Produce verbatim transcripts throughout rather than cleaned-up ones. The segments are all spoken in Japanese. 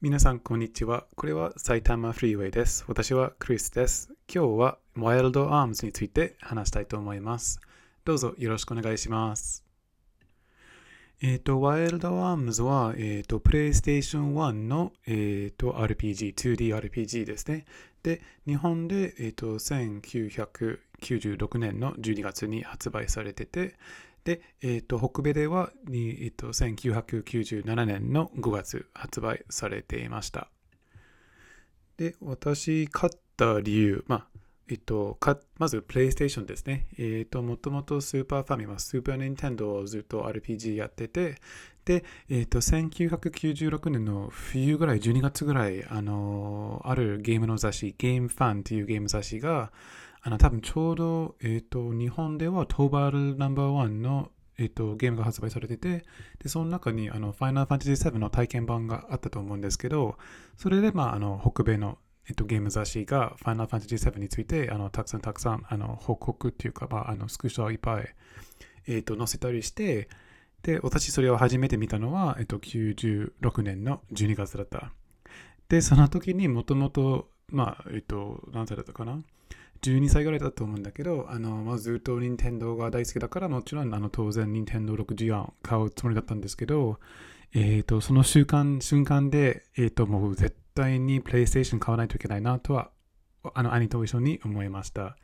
皆さんこんにちは。これは埼玉フリーウェイです。私はクリスです。今日はワイルドアームズについて話したいと思います。どうぞよろしくお願いします。えっと、ワイルドアームズは、えっと、PlayStation ワンの、えっと、アールピージー、ツーディーアールピージー ですね。で、日本で、えっと、せんきゅうひゃくきゅうじゅうろくねんのじゅうにがつに発売されてて、で、えっと、北米では、えっと、せんきゅうひゃくきゅうじゅうななねんのごがつ発売されていました。で、私、買った理由、まあ、えっと、かまず PlayStation ですね。えっと、もともとスーパーファミマ、スーパーニンテンドーをずっと アールピージー やってて、で、えっと、せんきゅうひゃくきゅうじゅうろくねんの冬ぐらい、じゅうにがつぐらい、あの、あるゲームの雑誌、ゲームファンっていうゲーム雑誌が、あの、多分ちょうど、えっと、日本ではトーバルナンバーワンの、えっと、ゲームが発売されてて、で、その中に、あの、ファイナルファンタジーセブンの体験版があったと思うんですけど、それで、まあ、あの、北米のえっと、ゲーム雑誌がファイナルファンタジーセブンについてあのたくさんたくさんあの報告っていうか、まあ、あのスクショをいっぱい、えっと、載せたりして、で、私それを初めて見たのは、えっと、きゅうじゅうろくねんのじゅうにがつだった。で、その時にもともと、まあ、えっと、何歳だったかなじゅうにさいぐらいだと思うんだけど、あの、まあ、ずっと任天堂が大好きだから、もちろん、あの、当然、任天堂ろくじゅうよんを買うつもりだったんですけど、えっと、その瞬間、瞬間で、えっと、もう絶対、実際に PlayStation 買わないといけないなとは、あの兄と一緒に思いました。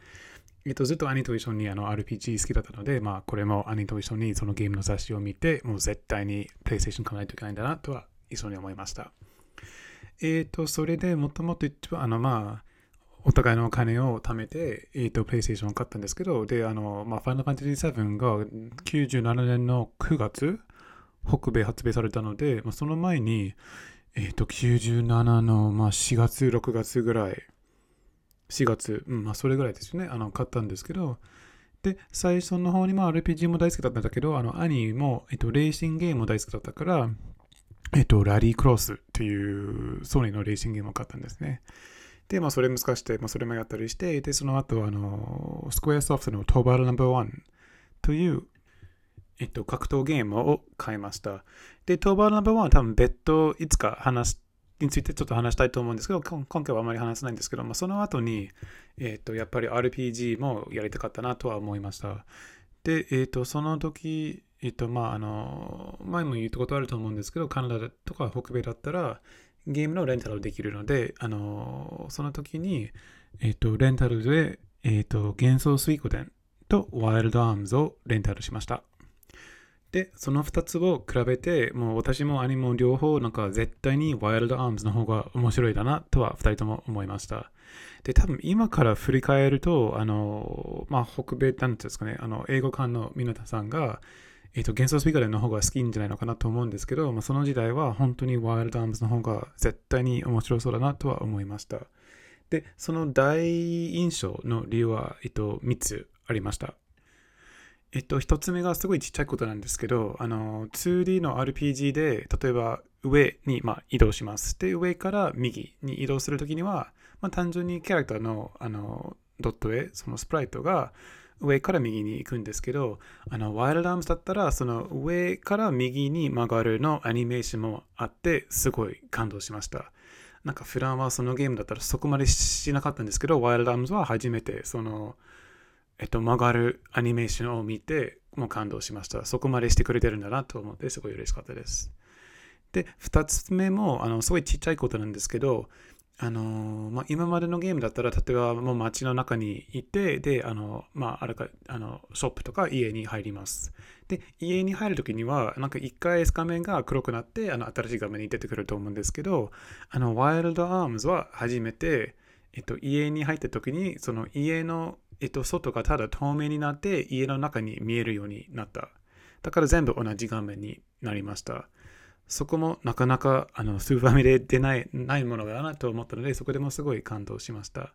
えっと、ずっと兄と一緒にあの アールピージー 好きだったので、まあ、これも兄と一緒にそのゲームの雑誌を見て、もう絶対に PlayStation 買わないといけないんだなとは一緒に思いました。えっと、それでもともと一番、あの、まあ、お互いのお金を貯めて、えっと、PlayStation を買ったんですけど、で、あの、まあ、Final Fantasy セブンがきゅうじゅうななねんのくがつ、北米発売されたので、まあ、その前に、えっと、きゅうじゅうななの、まあ、しがつ、ろくがつぐらい、しがつ、うん、まあ、それぐらいですよね、あの、買ったんですけど、で、最初の方に、まあ、アールピージー も大好きだったんだけど、あの、兄も、えっと、レーシングゲームも大好きだったから、えっと、ラリークロスという、ソニーのレーシングゲームを買ったんですね。で、まあ、それも使して、まあ、それもやったりして、で、その後、あの、スクエアソフトのトーバルナンバーワンという、えっと、格闘ゲームを買いました。で、トーバーナンバーワンは多分別途いつか話についてちょっと話したいと思うんですけど、今回はあまり話せないんですけど、まあ、その後に、えっと、やっぱり アールピージー もやりたかったなとは思いました。で、えっと、その時、えっと、まあ、あの、前も言ったことあると思うんですけど、カナダとか北米だったら、ゲームのレンタルできるので、あの、その時に、えっと、レンタルで、えっと、幻想水湖伝とワイルドアームズをレンタルしました。で、そのふたつを比べて、もう私も兄も両方、なんか絶対にワイルドアームズの方が面白いだなとはふたりとも思いました。で、多分今から振り返ると、あの、まあ、北米なんですかね、あの、英語館の皆さんが、えっと、幻想水湖伝の方が好きんじゃないのかなと思うんですけど、まあ、その時代は本当にワイルドアームズの方が絶対に面白そうだなとは思いました。で、その大印象の理由は、えっと、みっつありました。えっと、一つ目がすごいちっちゃいことなんですけど、あの、ツーディー の アールピージー で、例えば上に、まあ、移動します。で、上から右に移動するときには、まあ、単純にキャラクターの、あの、ドット絵、そのスプライトが上から右に行くんですけど、あの、ワイルドアームズだったら、その上から右に曲がるのアニメーションもあって、すごい感動しました。なんか普段はそのゲームだったらそこまでしなかったんですけど、ワイルドアームズは初めて、その、えっと、曲がるアニメーションを見て、もう感動しました。そこまでしてくれてるんだなと思って、すごい嬉しかったです。で、二つ目も、あの、すごいちっちゃいことなんですけど、あの、まあ、今までのゲームだったら、例えばもう街の中にいて、で、あの、まあ、あれか、あの、ショップとか家に入ります。で、家に入るときには、なんか一回画面が黒くなって、あの、新しい画面に出てくると思うんですけど、あの、ワイルドアームズは初めて、えっと、家に入ったときに、その家の、えっと、外がただ透明になって家の中に見えるようになった。だから全部同じ画面になりました。そこもなかなかあのスーファミで出ない、ないものだなと思ったので、そこでもすごい感動しました。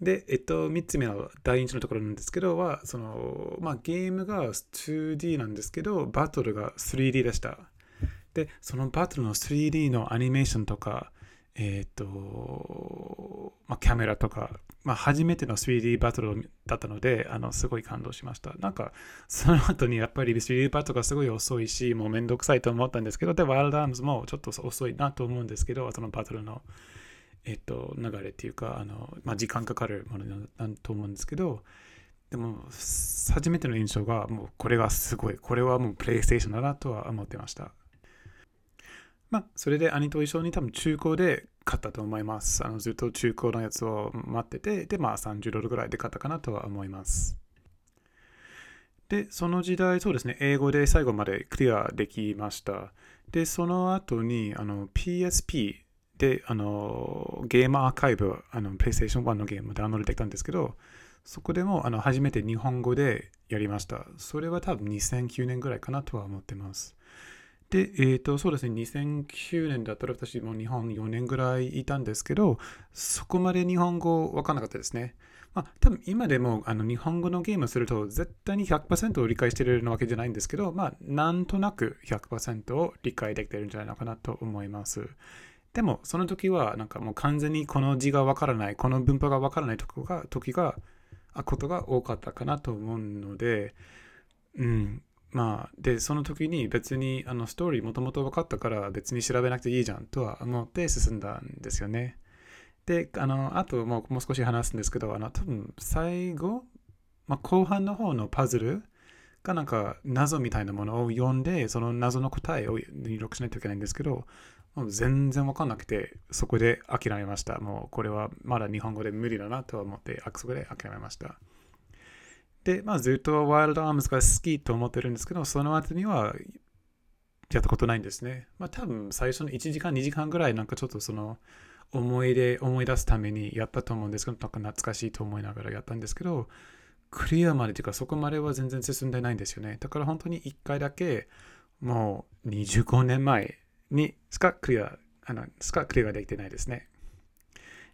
で、えっと、みっつめの大印象のところなんですけどは、その、まあ、ゲームが ツーディー なんですけど、バトルが スリーディー でした。で、そのバトルの スリーディー のアニメーションとか、えっと、まあ、カメラとか、まあ、初めての スリーディー バトルだったので、あのすごい感動しました。なんかその後にやっぱり スリーディー バトルがすごい遅いし、もうめんどくさいと思ったんですけど、でワイルドアームズもちょっと遅いなと思うんですけど、そのバトルの、えっと、流れっていうか、あの、まあ、時間かかるものだと思うんですけど、でも初めての印象がもうこれがすごい、これはもう PlayStation だなとは思ってました。まあ、それで兄と一緒に多分中古で買ったと思います。あのずっと中古のやつを待ってて、でまあさんじゅうドルぐらいで買ったかなとは思います。で、その時代、そうですね、英語で最後までクリアできました。で、その後にあの ピーエスピー であのゲームアーカイブ、あの PlayStation ワンのゲームをダウンロードできたんですけど、そこでもあの初めて日本語でやりました。それは多分にせんきゅうねんぐらいかなとは思ってます。で、えーと、そうですね、にせんきゅうねんだったら私も日本よねんぐらいいたんですけど、そこまで日本語分かんなかったですね。まあ、多分今でもあの日本語のゲームをすると絶対に ひゃくパーセント を理解しているわけじゃないんですけど、まあ、なんとなく ひゃくパーセント を理解できているんじゃないのかなと思います。でも、その時はなんかもう完全にこの字が分からない、この文法が分からないとこが時が、ことが多かったかなと思うので、うん。まあ、でその時に別にあのストーリーもともと分かったから別に調べなくていいじゃんとは思って進んだんですよね。で、あの、あともう、もう少し話すんですけど、あの多分最後、まあ、後半の方のパズルがなんか謎みたいなものを読んで、その謎の答えを入力しないといけないんですけど、もう全然分かんなくて、そこで諦めました。もうこれはまだ日本語で無理だなとは思って、あそこで諦めました。で、まあ、ずっとワイルドアームズが好きと思ってるんですけど、その後にはやったことないんですね。まあ、多分最初のいちじかん、にじかんぐらいなんかちょっとその思い出、思い出すためにやったと思うんですけど、なんか懐かしいと思いながらやったんですけど、クリアまでというかそこまでは全然進んでないんですよね。だから本当にいっかいだけもうにじゅうごねんまえにしかクリア、あの、しかクリアができてないですね。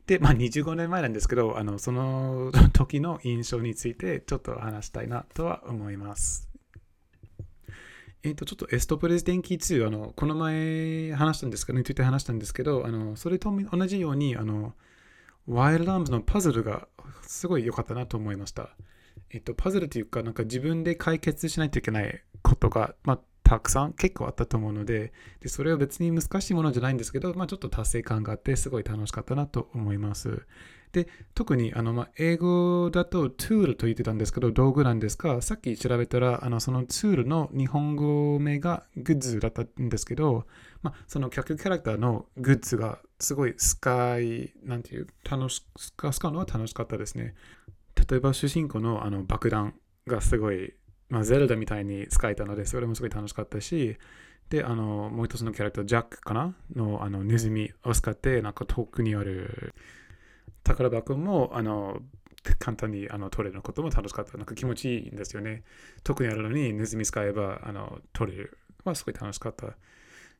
で、まあ、にじゅうごねんまえなんですけど、あのその時の印象についてちょっと話したいなとは思います。えっと、ちょっとエストプレス電気ツー、あのこの前話したんですけど、について話したんですけど、あのそれと同じように、あのワイルドアームズのパズルがすごい良かったなと思いました。えっと、パズルというか、なんか自分で解決しないといけないことが、まあ、たくさん結構あったと思うの で, でそれは別に難しいものじゃないんですけど、まあ、ちょっと達成感があってすごい楽しかったなと思います。で、特にあの、まあ、英語だとツールと言ってたんですけど、道具なんですが、さっき調べたらあのそのツールの日本語名がグッズだったんですけど、まあ、その客キャラクターのグッズがすごい使いなんていう楽し使うのは楽しかったですね。例えば主人公 の, あの爆弾がすごい、まあ、ゼルダみたいに使えたので、それもすごい楽しかったし、で、あの、もう一つのキャラクター、ジャックかなの、あの、ネズミを使って、なんか遠くにある宝箱も、あの、簡単にあの取れることも楽しかった。なんか気持ちいいんですよね。遠くにあるのにネズミ使えば、あの、取れる。まあ、すごい楽しかった。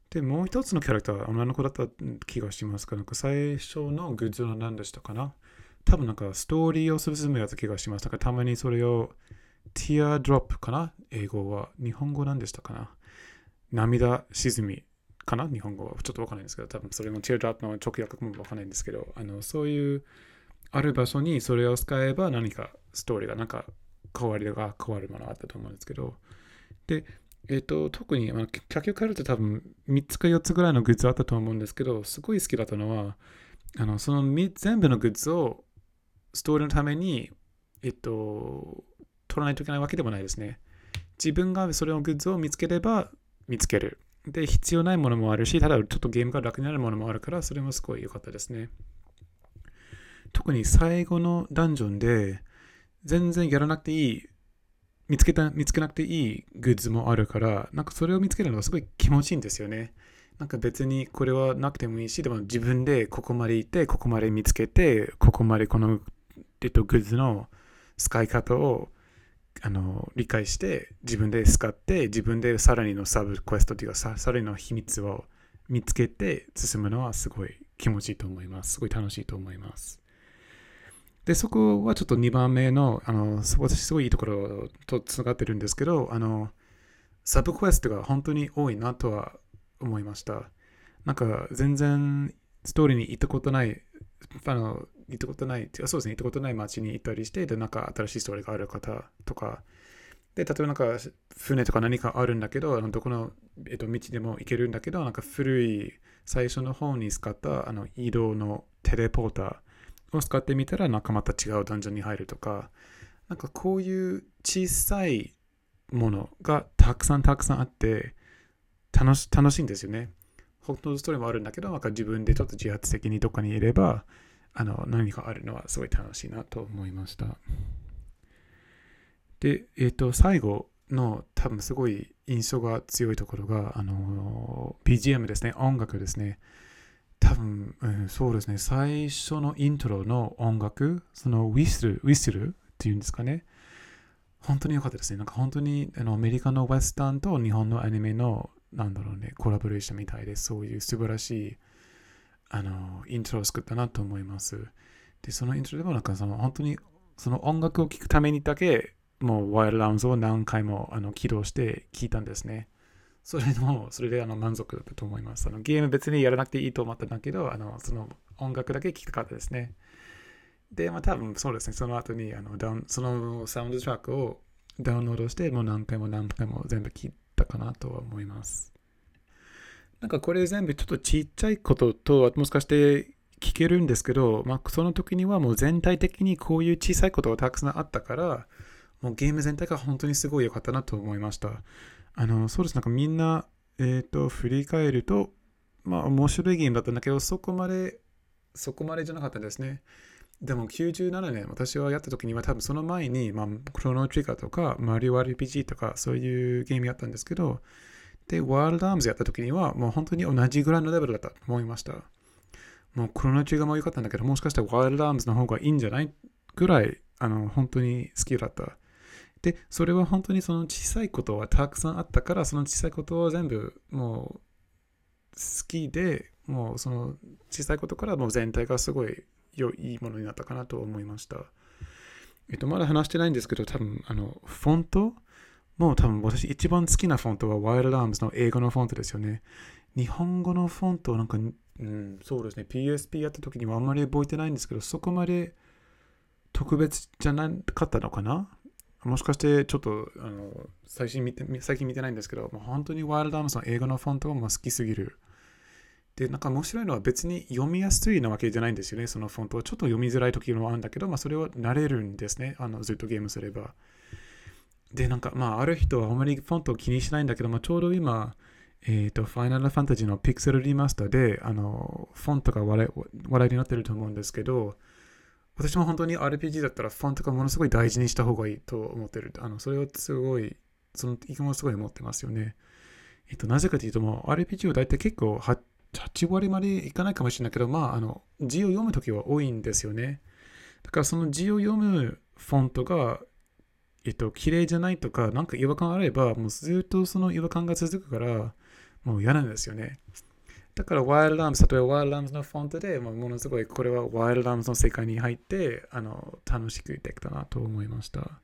で、もう一つのキャラクター、女の子だった気がしますか。なんか最初のグッズの何でしたかな。多分なんかストーリーを進むやつ気がします。だからたまにそれを、ティアドロップかな、英語は。日本語なんでしたかな、涙沈みかな、日本語は。ちょっとわかんないんですけど、多分それもティアドロップの直訳もわかんないんですけど、あの、そういう、ある場所にそれを使えば何かストーリーが、なんか変わりが変わるものがあったと思うんですけど、で、えっと、特に、客を変えると多分みっつかよっつぐらいのグッズあったと思うんですけど、すごい好きだったのは、あの、その全部のグッズをストーリーのために、えっと、取らないといけないわけでもないですね。自分がそれをグッズを見つければ見つける。で、必要ないものもあるし、ただちょっとゲームが楽になるものもあるから、それもすごい良かったですね。特に最後のダンジョンで、全然やらなくていい、見つけた、見つけなくていいグッズもあるから、なんかそれを見つけるのがすごい気持ちいいんですよね。なんか別にこれはなくてもいいし、でも自分でここまで行って、ここまで見つけて、ここまでこの、えっと、グッズの使い方をあの理解して自分で使って自分でさらにのサブクエストというか さ, さらにの秘密を見つけて進むのはすごい気持ちいいと思います。すごい楽しいと思います。で、そこはちょっとにばんめ の, あの私すごいいいところとつながってるんですけど、あのサブクエストが本当に多いなとは思いました。なんか全然ストーリーに行ったことないあの行ったことない、そうですね、行ったことない街に行ったりして、で、なんか新しいストーリーがある方とか、で、例えばなんか船とか何かあるんだけど、あのどこの、えっと、道でも行けるんだけど、なんか古い最初の方に使ったあの移動のテレポーターを使ってみたら、なんかまた違うダンジョンに入るとか、なんかこういう小さいものがたくさんたくさんあって、楽し、楽しいんですよね。本当のストーリーもあるんだけど、なんか自分でちょっと自発的にどっかにいれば、あの何かあるのはすごい楽しいなと思いました。で、えっと、最後の多分すごい印象が強いところが、あの、ビージーエム ですね、音楽ですね。多分、うん、そうですね、最初のイントロの音楽、そのウィスル、ウィスルっていうんですかね。本当に良かったですね。なんか本当にあのアメリカのウェスタンと日本のアニメのなんだろうね、コラボレーションみたいで、そういう素晴らしいあのイントロを作ったなと思います。で、そのイントロでもなんかその本当にその音楽を聴くためにだけ、もうワイルドラウンズを何回もあの起動して聴いたんですね。それも、それであの満足だったと思います。あのゲーム別にやらなくていいと思ったんだけど、あのその音楽だけ聴きたかったですね。で、まあ多分そうですね、その後にあのダウンそのサウンドトラックをダウンロードして、もう何回も何回も全部聴いたかなとは思います。なんかこれ全部ちょっとちっちゃいことと、もしかして聴けるんですけど、まあその時にはもう全体的にこういう小さいことがたくさんあったから、もうゲーム全体が本当にすごい良かったなと思いました。あの、そうです。なんかみんな、えっと、振り返ると、まあ面白いゲームだったんだけど、そこまで、そこまでじゃなかったんですね。でもきゅうじゅうななねん私はやった時には多分その前に、まあ、クロノトリガーとかマリオ アールピージー とかそういうゲームやったんですけど、でワイルドアームズやった時にはもう本当に同じぐらいのレベルだったと思いました。もうクロノトリガーも良かったんだけど、もしかしたらワイルドアームズの方がいいんじゃないぐらいあの本当に好きだった。でそれは本当にその小さいことはたくさんあったから、その小さいことを全部もう好きで、もうその小さいことからもう全体がすごい良いものになったかなと思いました。えっと、まだ話してないんですけど、多分、あの、フォントもう多分私一番好きなフォントはワイルドアームズの英語のフォントですよね。日本語のフォントなんか、うん、そうですね、ピーエスピー やった時にはあんまり覚えてないんですけど、そこまで特別じゃなかったのかな？もしかしてちょっと、あの、最近見て、最近見てないんですけど、もう本当にワイルドアームズの英語のフォントがもう好きすぎる。で、なんか面白いのは別に読みやすいなわけじゃないんですよね、そのフォントは。ちょっと読みづらい時もあるんだけど、まあそれは慣れるんですね、あのずっとゲームすれば。で、なんかまあある人はあんまりフォントを気にしないんだけど、まあ、ちょうど今、えっと、ファイナルファンタジーのピクセルリマスターで、あの、フォントが話題、話題になってると思うんですけど、私も本当に アールピージー だったらフォントがものすごい大事にした方がいいと思ってる。あの、それをすごい、その意見もすごい思ってますよね。えっと、なぜかというと、もう アールピージー を大体結構ははちわりまでいかないかもしれないけど、まあ、あの、字を読むときは多いんですよね。だからその字を読むフォントが、えっと、綺麗じゃないとか、なんか違和感あれば、もうずっとその違和感が続くから、もう嫌なんですよね。だから、ワイルドアームズ、例えばワイルドアームズのフォントで、まあ、ものすごい、これはワイルドアームズの世界に入って、あの、楽しくできたなと思いました。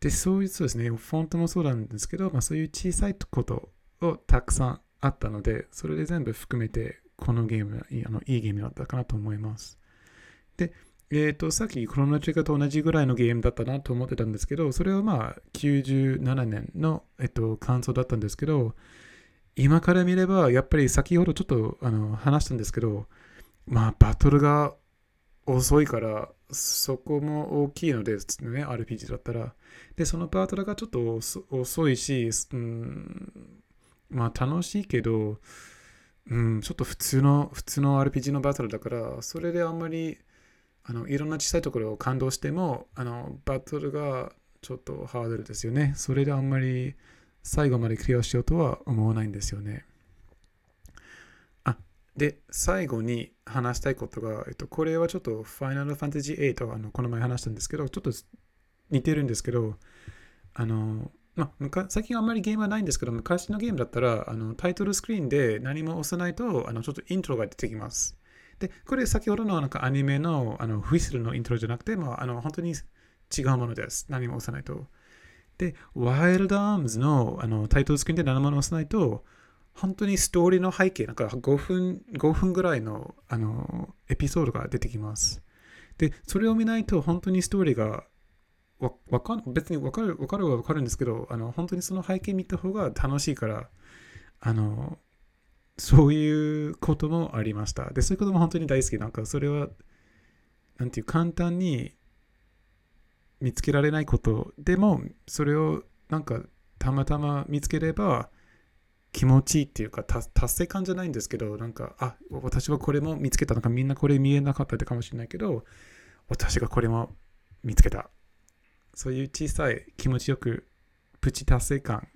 で、そういう、そうですね、フォントもそうなんですけど、まあ、そういう小さいことをたくさん、あったので、それで全部含めてこのゲームあのいいゲームだったかなと思います。で、えっとさっきクロノトリガーと同じぐらいのゲームだったなと思ってたんですけど、それはまあきゅうじゅうななねんの、えっと、感想だったんですけど、今から見ればやっぱり先ほどちょっとあの話したんですけど、まあバトルが遅いからそこも大きいのですね、 アールピージー だったら。でそのバトルがちょっと遅いし、うん、まあ楽しいけど、うん、ちょっと普通の、普通の アールピージー のバトルだから、それであんまり、あの、いろんな小さいところを感動しても、あの、バトルがちょっとハードルですよね。それであんまり最後までクリアしようとは思わないんですよね。あ、で、最後に話したいことが、えっと、これはちょっとファイナルファンタジーはち、あの、この前話したんですけど、ちょっと似てるんですけど、あの、まあ、最近はあんまりゲームはないんですけど、昔のゲームだったらあのタイトルスクリーンで何も押さないとあのちょっとイントロが出てきます。で、これ先ほどのなんかアニメのあのウィスルのイントロじゃなくて、まあ、あの本当に違うものです。何も押さないと。で、ワイルドアームズのあのタイトルスクリーンで何も押さないと、本当にストーリーの背景、なんかごふん、ごふんぐらいの、あのエピソードが出てきます。で、それを見ないと本当にストーリーがわわかん別に分かる分かるは分かるんですけど、あの本当にその背景見た方が楽しいから、あのそういうこともありました。で、そういうことも本当に大好き。なんかそれはなんていう簡単に見つけられないことでも、それをなんかたまたま見つければ気持ちいいっていうか、達成感じゃないんですけど、なんか、あ、私はこれも見つけた、なんかみんなこれ見えなかったってかもしれないけど、私がこれも見つけた。そういう小さい気持ちよくプチ達成感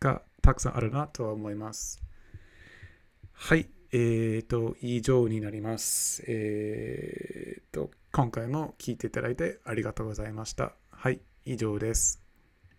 がたくさんあるなとは思います。はい、えーと、以上になります。えーと、今回も聞いていただいてありがとうございました。はい、以上です。